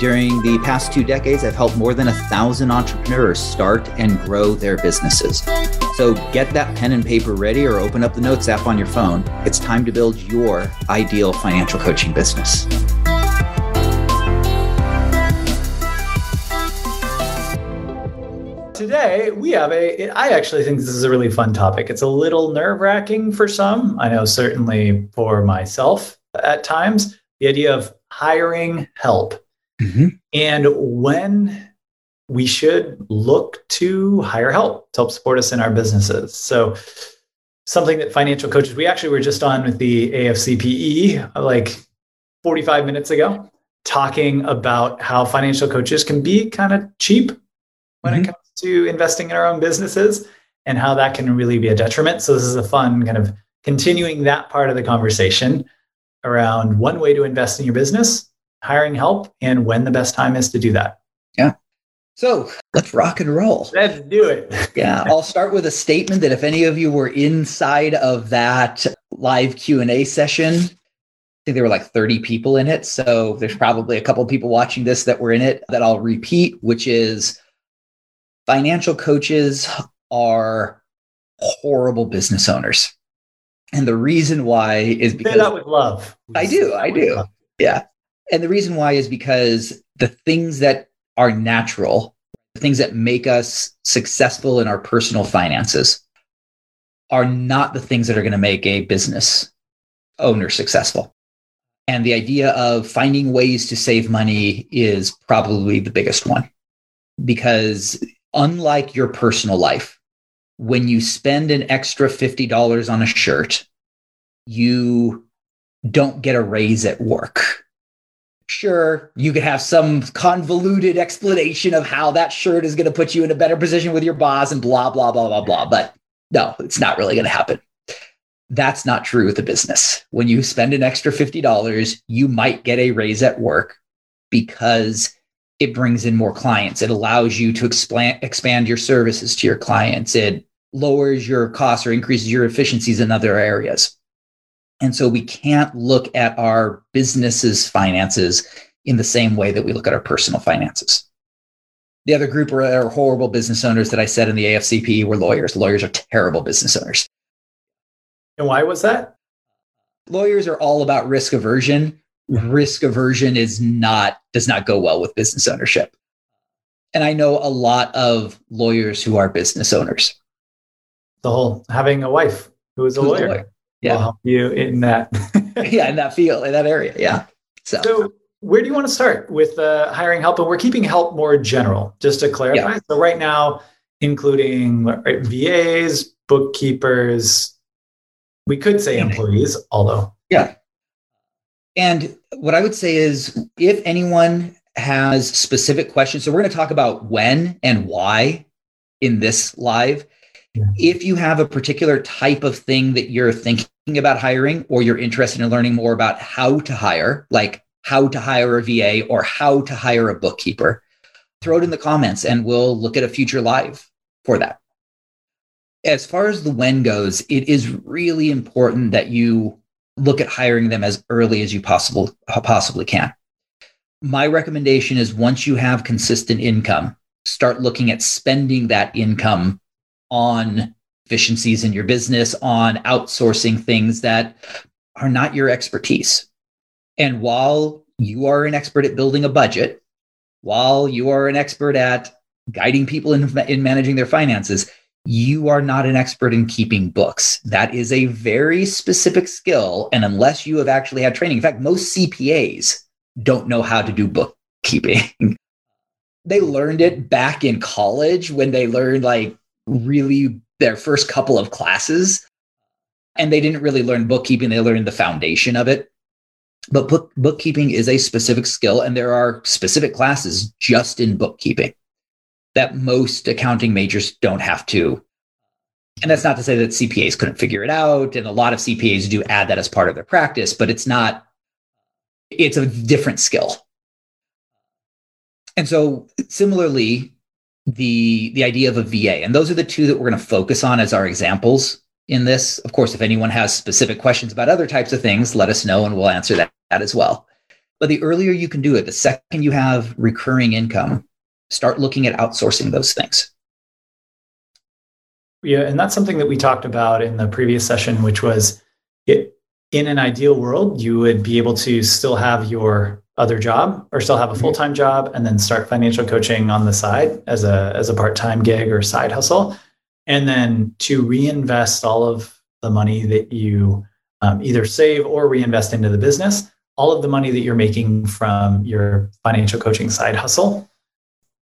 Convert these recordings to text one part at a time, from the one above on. during the past 2 decades, I've helped more than 1,000 entrepreneurs start and grow their businesses. So get that pen and paper ready or open up the Notes app on your phone. It's time to build your ideal financial coaching business. Today, we have I actually think this is a really fun topic. It's a little nerve-wracking for some. I know certainly for myself at times, the idea of hiring help. Mm-hmm. And when we should look to hire help to help support us in our businesses. So something that financial coaches, we actually were just on with the AFCPE like 45 minutes ago, talking about how financial coaches can be kind of cheap when it comes to investing in our own businesses and how that can really be a detriment. So this is a fun kind of continuing that part of the conversation around one way to invest in your business, hiring help, and when the best time is to do that. Yeah. So let's rock and roll. Let's do it. Yeah. I'll start with a statement that if any of you were inside of that live Q&A session, I think there were like 30 people in it. So there's probably a couple of people watching this that were in it that I'll repeat, which is, financial coaches are horrible business owners. And the reason why is because... Say that with love. I do. Yeah. And the reason why is because the things that are natural, the things that make us successful in our personal finances are not the things that are going to make a business owner successful. And the idea of finding ways to save money is probably the biggest one, because unlike your personal life, when you spend an extra $50 on a shirt, you don't get a raise at work. Sure, you could have some convoluted explanation of how that shirt is going to put you in a better position with your boss and blah, blah, blah, blah, blah. But no, it's not really going to happen. That's not true with a business. When you spend an extra $50, you might get a raise at work because it brings in more clients. It allows you to expand your services to your clients. It lowers your costs or increases your efficiencies in other areas. And so we can't look at our business's finances in the same way that we look at our personal finances. The other group are horrible business owners that I said in the AFCPE were lawyers. Lawyers are terrible business owners. And why was that? Lawyers are all about risk aversion. Risk aversion does not go well with business ownership. And I know a lot of lawyers who are business owners. The whole having a wife who is a lawyer. Yeah. Will help you in that. Yeah, in that field, in that area. Yeah. So where do you want to start with hiring help? And we're keeping help more general, just to clarify. Yeah. So right now, including VAs, bookkeepers, we could say employees, although. Yeah. And what I would say is, if anyone has specific questions, so we're going to talk about when and why in this live. Yeah. If you have a particular type of thing that you're thinking about hiring, or you're interested in learning more about how to hire, like how to hire a VA or how to hire a bookkeeper, throw it in the comments and we'll look at a future live for that. As far as the when goes, it is really important that you look at hiring them as early as you possibly can. My recommendation is, once you have consistent income, start looking at spending that income on efficiencies in your business, on outsourcing things that are not your expertise. And while you are an expert at building a budget, while you are an expert at guiding people in managing their finances, you are not an expert in keeping books. That is a very specific skill. And unless you have actually had training, in fact, most CPAs don't know how to do bookkeeping. They learned it back in college when they learned really their first couple of classes. And they didn't really learn bookkeeping. They learned the foundation of it. But bookkeeping is a specific skill, and there are specific classes just in bookkeeping. that most accounting majors don't have to. And that's not to say that CPAs couldn't figure it out. And a lot of CPAs do add that as part of their practice, but it's a different skill. And so similarly, the idea of a VA, and those are the two that we're going to focus on as our examples in this. Of course, if anyone has specific questions about other types of things, let us know and we'll answer that as well. But the earlier you can do it, the second you have recurring income, start looking at outsourcing those things. Yeah, and that's something that we talked about in the previous session, which was in an ideal world, you would be able to still have your other job or still have a full-time job and then start financial coaching on the side as a part-time gig or side hustle. And then to reinvest all of the money that you either save or reinvest into the business, all of the money that you're making from your financial coaching side hustle,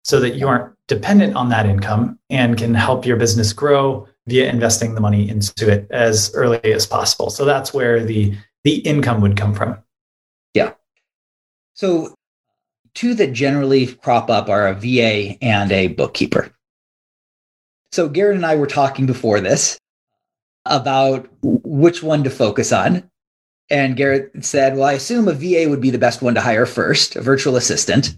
so that you aren't dependent on that income and can help your business grow via investing the money into it as early as possible. So that's where the income would come from. Yeah. So two that generally crop up are a VA and a bookkeeper. So Garrett and I were talking before this about which one to focus on. And Garrett said, well, I assume a VA would be the best one to hire first, a virtual assistant.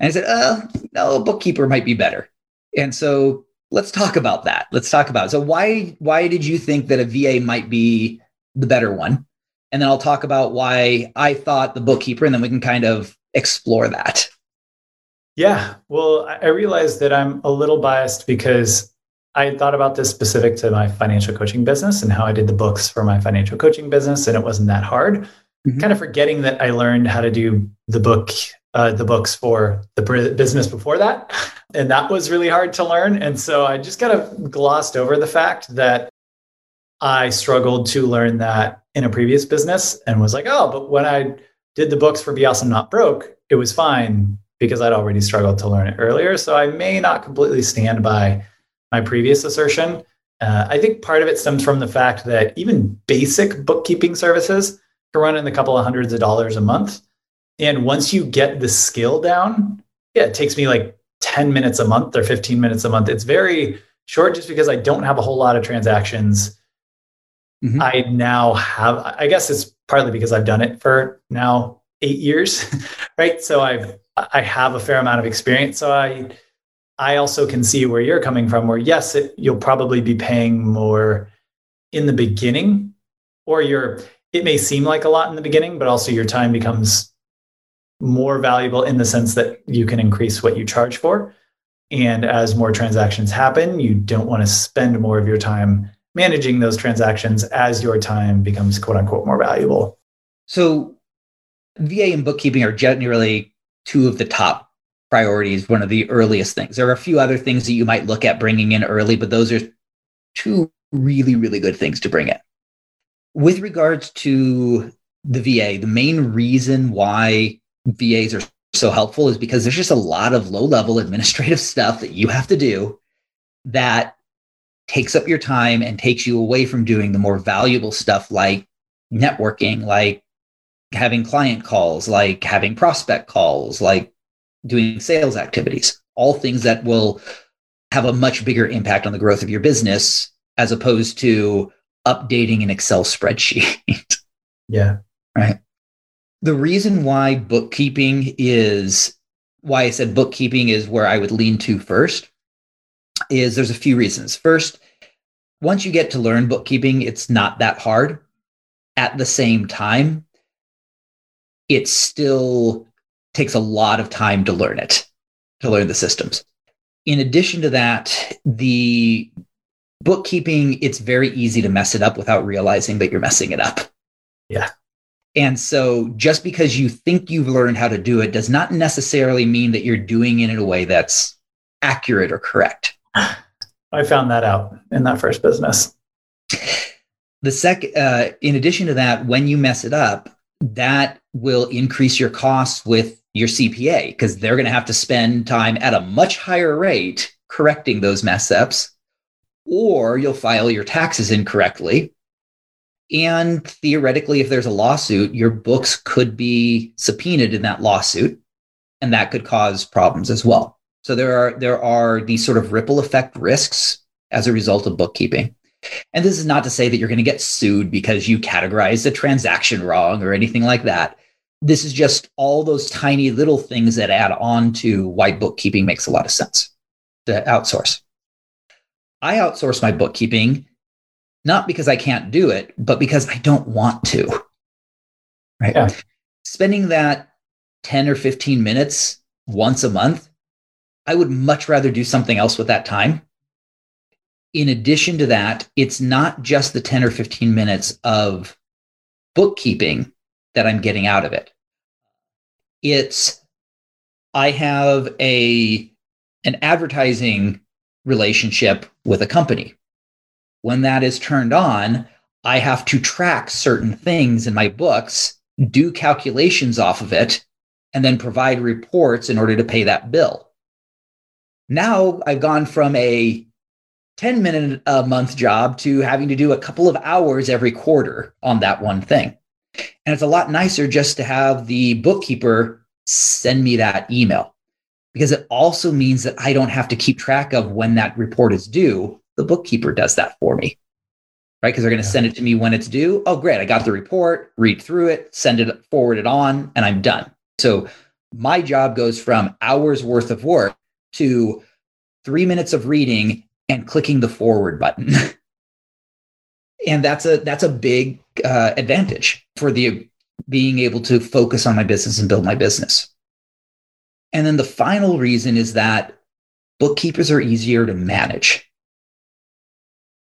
And I said, no, bookkeeper might be better. And so let's talk about that. Let's talk about it. So why did you think that a VA might be the better one? And then I'll talk about why I thought the bookkeeper, and then we can kind of explore that. Yeah, well, I realized that I'm a little biased because I thought about this specific to my financial coaching business and how I did the books for my financial coaching business, and it wasn't that hard. Mm-hmm. Kind of forgetting that I learned how to do the books for the business before that. And that was really hard to learn. And so I just kind of glossed over the fact that I struggled to learn that in a previous business and was like, oh, but when I did the books for Be Awesome Not Broke, it was fine because I'd already struggled to learn it earlier. So I may not completely stand by my previous assertion. I think part of it stems from the fact that even basic bookkeeping services can run in a couple of hundreds of dollars a month. And once you get the skill down, it takes me like 10 minutes a month or 15 minutes a month. It's very short just because I don't have a whole lot of transactions. Mm-hmm. I guess it's partly because I've done it for now 8 years, right? So I have a fair amount of experience. So I also can see where you're coming from, where yes, you'll probably be paying more in the beginning, or it may seem like a lot in the beginning, but also your time becomes more valuable in the sense that you can increase what you charge for. And as more transactions happen, you don't want to spend more of your time managing those transactions as your time becomes quote unquote more valuable. So VA and bookkeeping are generally two of the top priorities, one of the earliest things. There are a few other things that you might look at bringing in early, but those are two really, really good things to bring in. With regards to the VA, the main reason why VAs are so helpful is because there's just a lot of low-level administrative stuff that you have to do that takes up your time and takes you away from doing the more valuable stuff like networking, like having client calls, like having prospect calls, like doing sales activities, all things that will have a much bigger impact on the growth of your business as opposed to updating an Excel spreadsheet. Yeah. Right. The reason why bookkeeping is where I would lean to first is there's a few reasons. First, once you get to learn bookkeeping, it's not that hard. At the same time, it still takes a lot of time to learn it, to learn the systems. In addition to that, the bookkeeping, it's very easy to mess it up without realizing that you're messing it up. Yeah. And so just because you think you've learned how to do it does not necessarily mean that you're doing it in a way that's accurate or correct. I found that out in that first business. The in addition to that, when you mess it up, that will increase your costs with your CPA because they're going to have to spend time at a much higher rate correcting those mess ups, or you'll file your taxes incorrectly. And theoretically, if there's a lawsuit, your books could be subpoenaed in that lawsuit, and that could cause problems as well. So there are these sort of ripple effect risks as a result of bookkeeping. And this is not to say that you're going to get sued because you categorized a transaction wrong or anything like that. This is just all those tiny little things that add on to why bookkeeping makes a lot of sense to outsource. I outsource my bookkeeping, not because I can't do it, but because I don't want to. Right? Yeah. Spending that 10 or 15 minutes once a month, I would much rather do something else with that time. In addition to that, it's not just the 10 or 15 minutes of bookkeeping that I'm getting out of it. It's, I have an advertising relationship with a company. When that is turned on, I have to track certain things in my books, do calculations off of it, and then provide reports in order to pay that bill. Now I've gone from a 10-minute a month job to having to do a couple of hours every quarter on that one thing. And it's a lot nicer just to have the bookkeeper send me that email, because it also means that I don't have to keep track of when that report is due. The bookkeeper does that for me, right? Because they're going to send it to me when it's due. Oh, great. I got the report, read through it, send it, forward it on, and I'm done. So my job goes from hours worth of work to 3 minutes of reading and clicking the forward button. And that's a big advantage for the being able to focus on my business and build my business. And then the final reason is that bookkeepers are easier to manage.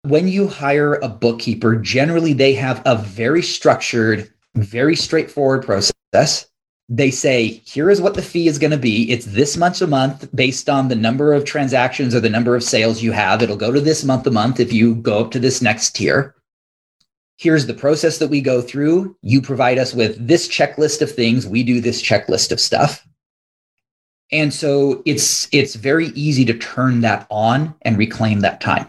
When you hire a bookkeeper, generally they have a very structured, very straightforward process. They say, here is what the fee is going to be. It's this much a month based on the number of transactions or the number of sales you have. It'll go to this month a month if you go up to this next tier. Here's the process that we go through. You provide us with this checklist of things. We do this checklist of stuff. And so it's very easy to turn that on and reclaim that time.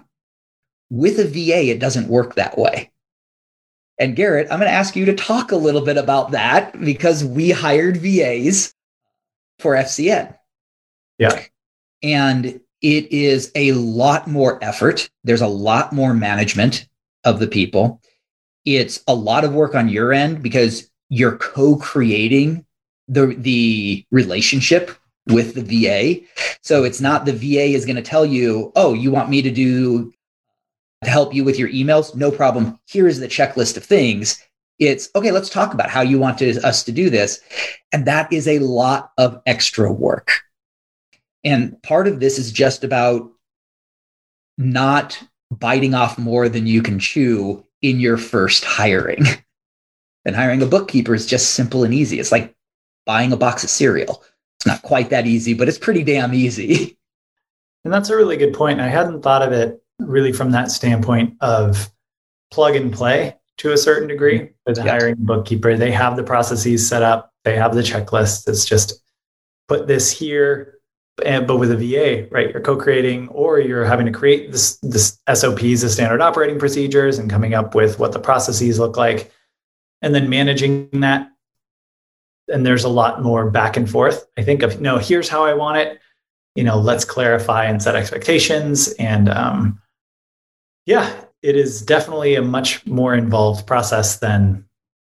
With a VA, it doesn't work that way. And Garrett, I'm going to ask you to talk a little bit about that, because we hired VAs for FCN. Yeah. And it is a lot more effort. There's a lot more management of the people. It's a lot of work on your end because you're co-creating the relationship with the VA. So it's not the VA is going to tell you, oh, you want me to help you with your emails? No problem. Here is the checklist of things. It's, okay, let's talk about how you want us to do this. And that is a lot of extra work. And part of this is just about not biting off more than you can chew in your first hiring. And hiring a bookkeeper is just simple and easy. It's like buying a box of cereal. It's not quite that easy, but it's pretty damn easy. And that's a really good point. I hadn't thought of it really from that standpoint of plug and play to a certain degree with hiring a bookkeeper. They have the processes set up. They have the checklist. It's just put this here, but with a VA, right? You're co-creating, or you're having to create this SOPs, the standard operating procedures, and coming up with what the processes look like and then managing that. And there's a lot more back and forth. I think of, no, here's how I want it. You know, let's clarify and set expectations. And, yeah, it is definitely a much more involved process than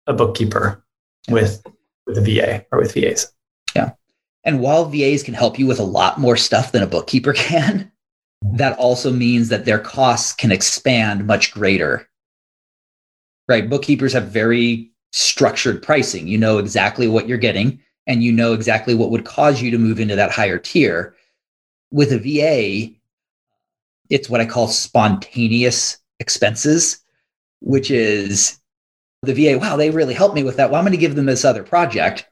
a bookkeeper with a VA or with VAs. Yeah. And while VAs can help you with a lot more stuff than a bookkeeper can, that also means that their costs can expand much greater. Right? Bookkeepers have very structured pricing. You know exactly what you're getting, and you know exactly what would cause you to move into that higher tier. With a VA, it's what I call spontaneous expenses, which is the VA, wow, they really helped me with that. Well, I'm going to give them this other project.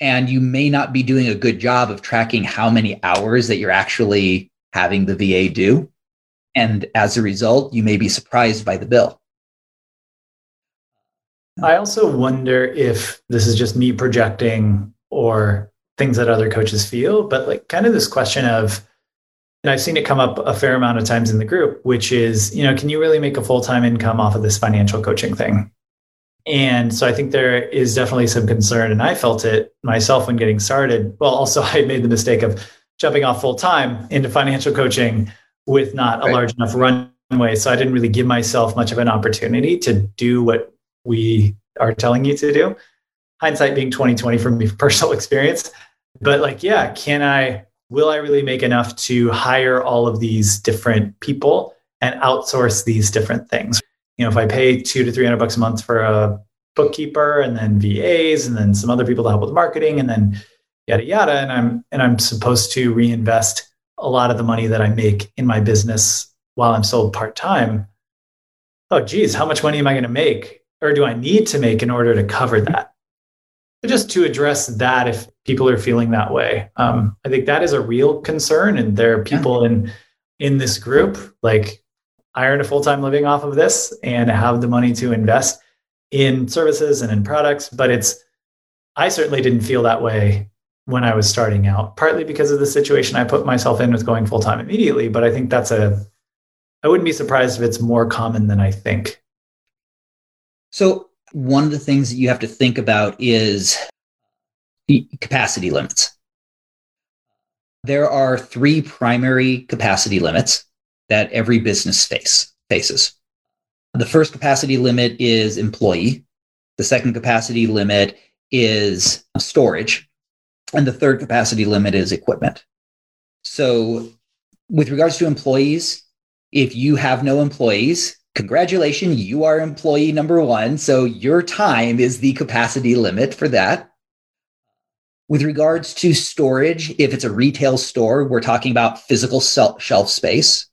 And you may not be doing a good job of tracking how many hours that you're actually having the VA do. And as a result, you may be surprised by the bill. I also wonder if this is just me projecting or things that other coaches feel, but like kind of this question of, and I've seen it come up a fair amount of times in the group, which is, you know, can you really make a full-time income off of this financial coaching thing? And so I think there is definitely some concern, and I felt it myself when getting started. Well, also I made the mistake of jumping off full time into financial coaching with not a large enough runway. So I didn't really give myself much of an opportunity to do what we are telling you to do. Hindsight being 20/20 for me, personal experience. But like, yeah, will I really make enough to hire all of these different people and outsource these different things? You know, if I pay $200 to $300 a month for a bookkeeper and then VAs and then some other people to help with marketing and then yada, yada. And I'm supposed to reinvest a lot of the money that I make in my business while I'm sold part-time. Oh, geez, how much money am I going to make? Or do I need to make in order to cover that? So just to address that, if people are feeling that way, I think that is a real concern. And there are people in this group, like, I earn a full-time living off of this and have the money to invest in services and in products. But I certainly didn't feel that way when I was starting out, partly because of the situation I put myself in with going full-time immediately. But I think I wouldn't be surprised if it's more common than I think. So one of the things that you have to think about is capacity limits. There are three primary capacity limits that every business faces. The first capacity limit is employee. The second capacity limit is storage. And the third capacity limit is equipment. So with regards to employees, if you have no employees, congratulations, you are employee number one. So your time is the capacity limit for that. With regards to storage, if it's a retail store, we're talking about physical shelf space.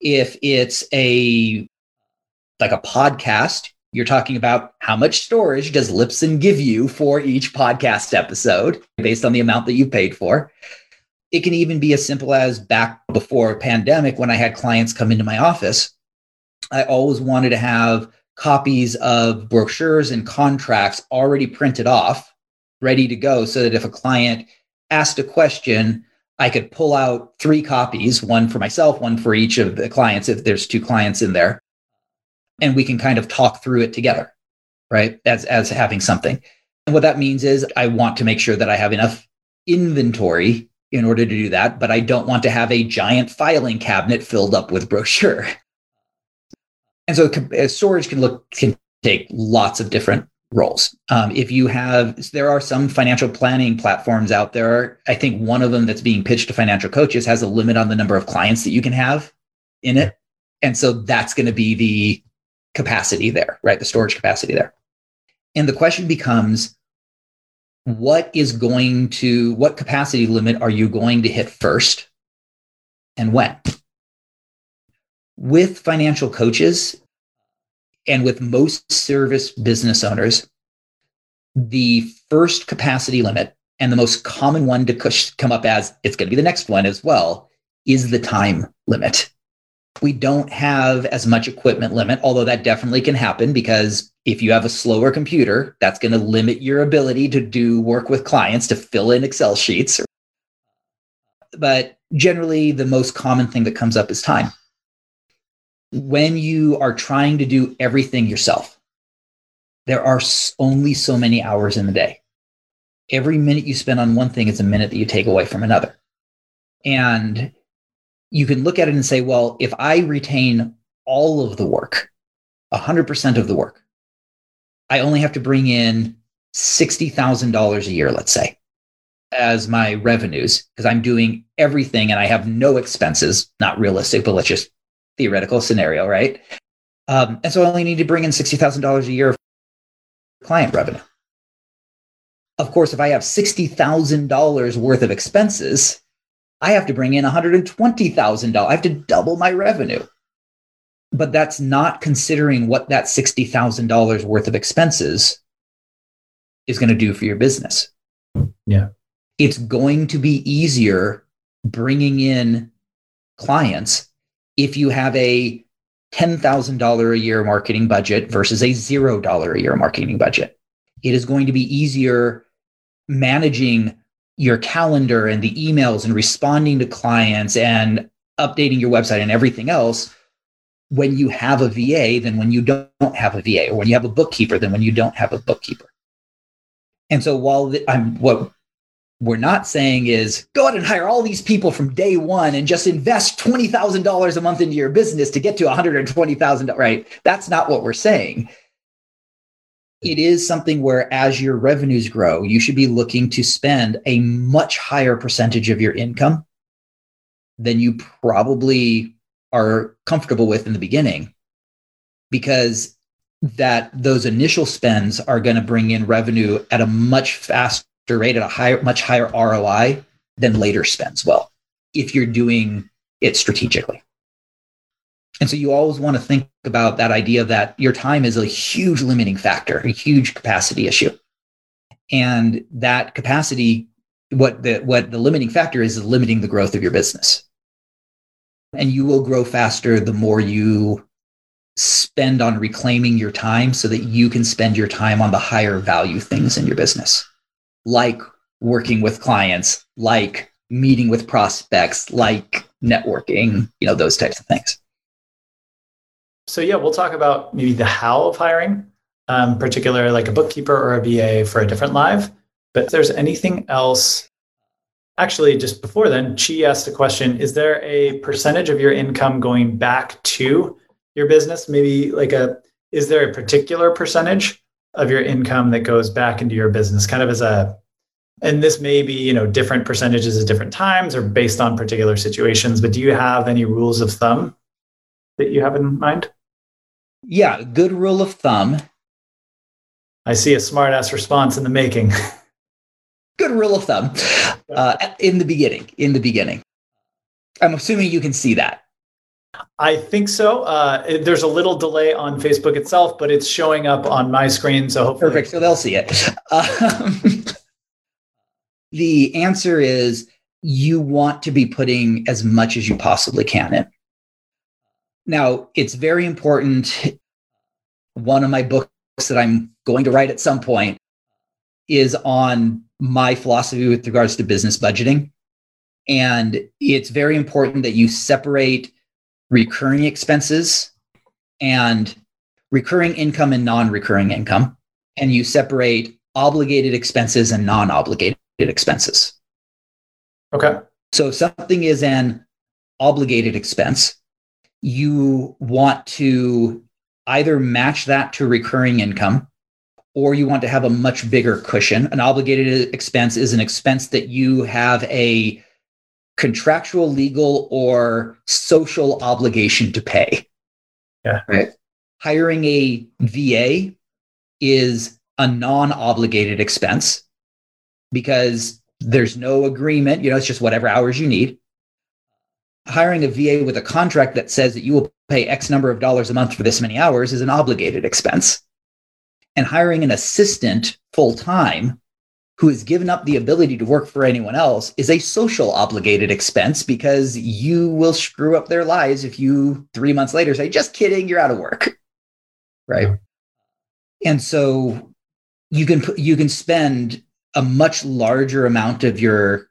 If it's like a podcast, you're talking about how much storage does Lipson give you for each podcast episode based on the amount that you paid for. It can even be as simple as back before pandemic, when I had clients come into my office, I always wanted to have copies of brochures and contracts already printed off, ready to go, so that if a client asked a question, I could pull out three copies, one for myself, one for each of the clients, if there's two clients in there, and we can kind of talk through it together, right? As having something. And what that means is I want to make sure that I have enough inventory in order to do that, but I don't want to have a giant filing cabinet filled up with brochure. And so storage can take lots of different roles. There are some financial planning platforms out there. I think one of them that's being pitched to financial coaches has a limit on the number of clients that you can have in it. And so that's going to be the capacity there, right? The storage capacity there. And the question becomes, what capacity limit are you going to hit first and when? With financial coaches and with most service business owners, the first capacity limit, and the most common one to come up as it's going to be the next one as well, is the time limit. We don't have as much equipment limit, although that definitely can happen, because if you have a slower computer, that's going to limit your ability to do work with clients, to fill in Excel sheets. But generally, the most common thing that comes up is time. When you are trying to do everything yourself, there are only so many hours in the day. Every minute you spend on one thing is a minute that you take away from another. And you can look at it and say, well, if I retain all of the work, 100% of the work, I only have to bring in $60,000 a year, let's say, as my revenues, because I'm doing everything and I have no expenses. Not realistic, but let's just theoretical scenario, right? And so I only need to bring in $60,000 a year of client revenue. Of course, if I have $60,000 worth of expenses, I have to bring in $120,000. I have to double my revenue. But that's not considering what that $60,000 worth of expenses is going to do for your business. Yeah. It's going to be easier bringing in clients if you have a $10,000 a year marketing budget versus a $0 a year marketing budget. It is going to be easier managing your calendar and the emails and responding to clients and updating your website and everything else when you have a VA than when you don't have a VA, or when you have a bookkeeper than when you don't have a bookkeeper. And so while we're not saying is go out and hire all these people from day one and just invest $20,000 a month into your business to get to $120,000, right? That's not what we're saying. It is something where as your revenues grow, you should be looking to spend a much higher percentage of your income than you probably are comfortable with in the beginning, because those initial spends are going to bring in revenue at a much faster rate, at a much higher ROI than later spends will, if you're doing it strategically. And so you always want to think about that idea that your time is a huge limiting factor, a huge capacity issue. And that capacity, what the limiting factor is limiting the growth of your business. And you will grow faster the more you spend on reclaiming your time so that you can spend your time on the higher value things in your business, like working with clients, like meeting with prospects, like networking, those types of things. So yeah, we'll talk about maybe the how of hiring, particularly like a bookkeeper or a VA for a different live. But if there's anything else, actually just before then, Chi asked a question, is there a percentage of your income going back to your business? Maybe is there a particular percentage of your income that goes back into your business kind of as a, and this may be, different percentages at different times or based on particular situations, but do you have any rules of thumb that you have in mind? Yeah, good rule of thumb. I see a smart ass response in the making. Good rule of thumb. In the beginning. I'm assuming you can see that. I think so. There's a little delay on Facebook itself, but it's showing up on my screen. So hopefully. Perfect. So they'll see it. The answer is you want to be putting as much as you possibly can in. Now, it's very important. One of my books that I'm going to write at some point is on my philosophy with regards to business budgeting. And it's very important that you separate recurring expenses and recurring income and non-recurring income. And you separate obligated expenses and non-obligated expenses. Okay. So if something is an obligated expense, you want to either match that to recurring income, or you want to have a much bigger cushion. An obligated expense is an expense that you have a contractual, legal, or social obligation to pay. Yeah. Right. Hiring a VA is a non-obligated expense because there's no agreement. It's just whatever hours you need. Hiring a VA with a contract that says that you will pay X number of dollars a month for this many hours is an obligated expense. And hiring an assistant full-time who has given up the ability to work for anyone else is a social obligated expense because you will screw up their lives if you 3 months later say, just kidding, you're out of work. Right. And so you can spend a much larger amount of your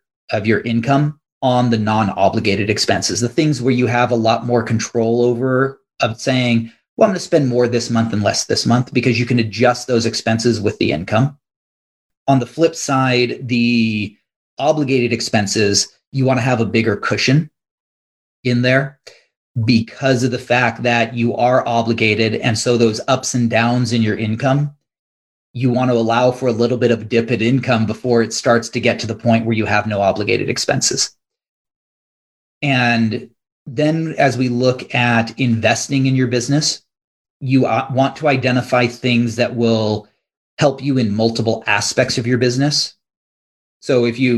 income on the non-obligated expenses, the things where you have a lot more control over, of saying, well, I'm going to spend more this month and less this month, because you can adjust those expenses with the income. On the flip side, the obligated expenses, you want to have a bigger cushion in there because of the fact that you are obligated. And so those ups and downs in your income, you want to allow for a little bit of dip in income before it starts to get to the point where you have no obligated expenses. And then as we look at investing in your business, you want to identify things that will help you in multiple aspects of your business. So when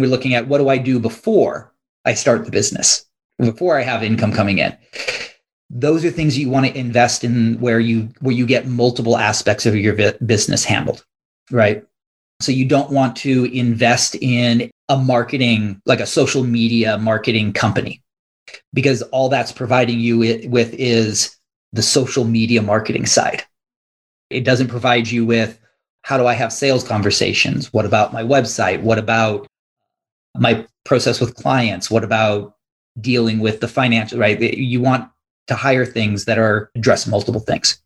we're looking at what do I do before I start the business, before I have income coming in, those are things you want to invest in where you get multiple aspects of your business handled, right? So you don't want to invest in a marketing, like a social media marketing company, because all that's providing you with is the social media marketing side. It doesn't provide you with, how do I have sales conversations? What about my website? What about my process with clients? What about dealing with the financial, right? You want to hire things that address multiple things.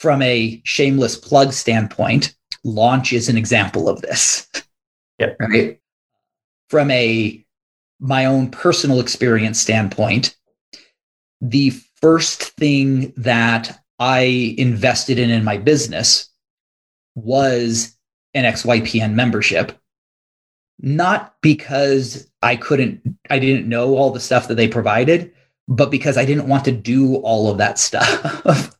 From a shameless plug standpoint, Launch is an example of this. Yep. Right? From my own personal experience standpoint, the first thing that I invested in my business was an XYPN membership. Not because I didn't know all the stuff that they provided, but because I didn't want to do all of that stuff.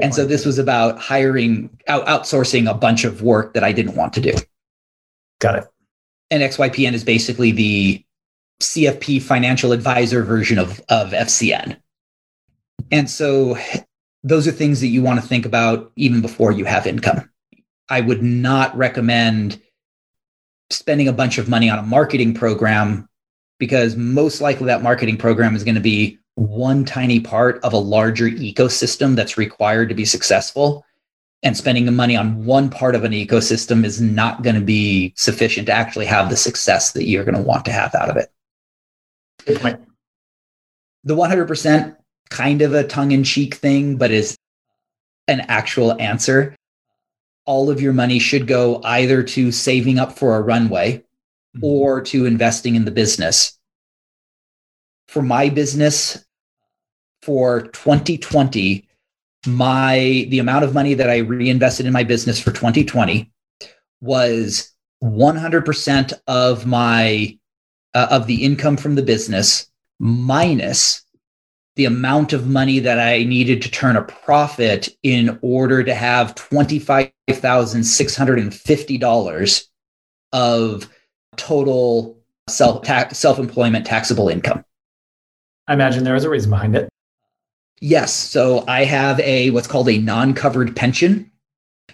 And so this was about outsourcing a bunch of work that I didn't want to do. Got it. And XYPN is basically the CFP financial advisor version of FCN. And so those are things that you want to think about even before you have income. I would not recommend spending a bunch of money on a marketing program, because most likely that marketing program is going to be one tiny part of a larger ecosystem that's required to be successful. And spending the money on one part of an ecosystem is not going to be sufficient to actually have the success that you're going to want to have out of it. Good point. The 100%, kind of a tongue-in-cheek thing, but is an actual answer. All of your money should go either to saving up for a runway or to investing in the business. For my business, for 2020, the amount of money that I reinvested in my business for 2020 was 100% of my of the income from the business minus the amount of money that I needed to turn a profit in order to have $25,650 of total self-employment taxable income. I imagine there is a reason behind it. Yes. So I have what's called a non-covered pension,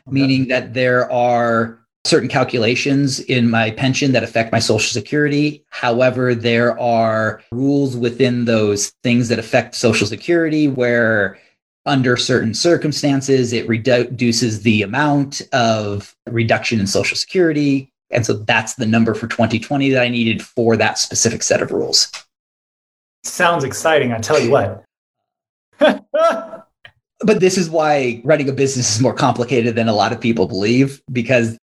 meaning that there are certain calculations in my pension that affect my Social Security. However, there are rules within those things that affect Social Security where under certain circumstances, it reduces the amount of reduction in Social Security. And so that's the number for 2020 that I needed for that specific set of rules. Sounds exciting, I tell you what. But this is why running a business is more complicated than a lot of people believe, because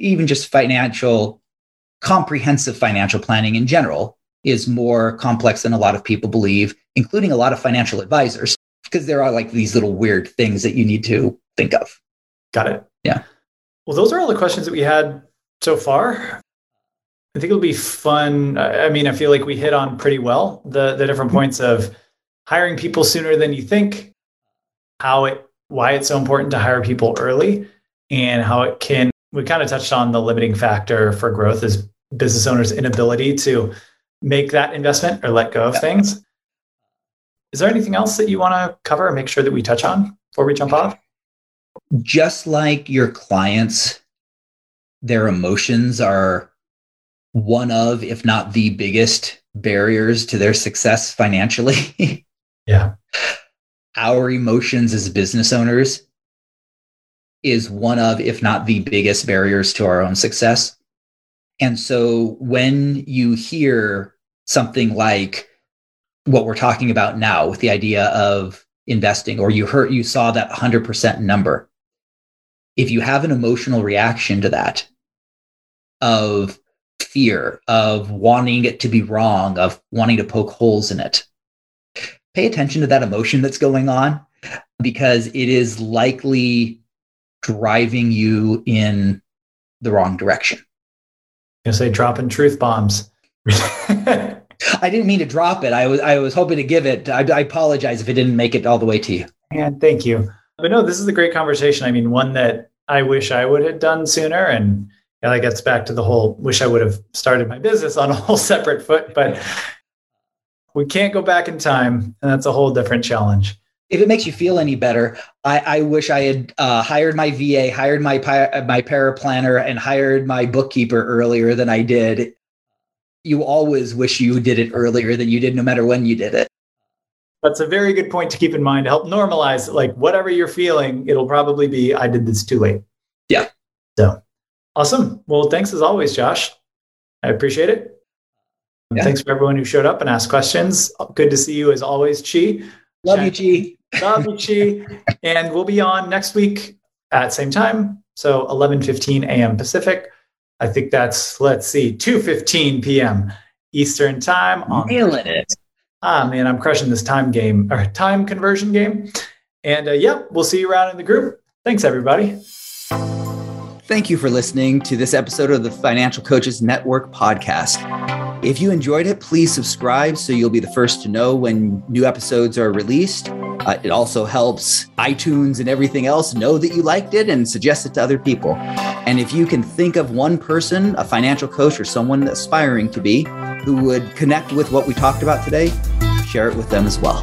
even just comprehensive financial planning in general is more complex than a lot of people believe, including a lot of financial advisors, because there are like these little weird things that you need to think of. Got it. Yeah. Well, those are all the questions that we had so far. I think it'll be fun. I mean, I feel like we hit on pretty well the different points of hiring people sooner than you think, why it's so important to hire people early, and how it can. We kind of touched on the limiting factor for growth is business owners' inability to make that investment or let go of things. Is there anything else that you want to cover or make sure that we touch on before we jump off? Just like your clients, their emotions are one of, if not the biggest barriers to their success financially. Yeah. Our emotions as business owners is one of, if not the biggest barriers to our own success. And so when you hear something like what we're talking about now with the idea of investing, or you saw that 100% number, if you have an emotional reaction to that of fear, of wanting it to be wrong, of wanting to poke holes in it, pay attention to that emotion that's going on, because it is likely driving you in the wrong direction. I'm gonna say dropping truth bombs. I didn't mean to drop it. I was hoping to give it. I apologize if it didn't make it all the way to you. And thank you. But no, this is a great conversation. I mean, one that I wish I would have done sooner. And that gets back to the whole, wish I would have started my business on a whole separate foot, but we can't go back in time. And that's a whole different challenge. If it makes you feel any better, I wish I had hired my VA, hired my paraplanner, and hired my bookkeeper earlier than I did. You always wish you did it earlier than you did, no matter when you did it. That's a very good point to keep in mind to help normalize, like whatever you're feeling, it'll probably be, I did this too late. Yeah. So awesome. Well, thanks as always, Josh. I appreciate it. Yeah. Thanks for everyone who showed up and asked questions. Good to see you as always, Chi. Love you, Chi. Love you, Chi. And we'll be on next week at same time. So 11:15 a.m. Pacific I think that's, let's see, 2:15 p.m. Eastern time. Nailing it. Man, I'm crushing this time game, or time conversion game. And yeah, we'll see you around in the group. Thanks, everybody. Thank you for listening to this episode of the Financial Coaches Network podcast. If you enjoyed it, please subscribe so you'll be the first to know when new episodes are released. It also helps iTunes and everything else know that you liked it and suggest it to other people. And if you can think of one person, a financial coach or someone aspiring to be, who would connect with what we talked about today, share it with them as well.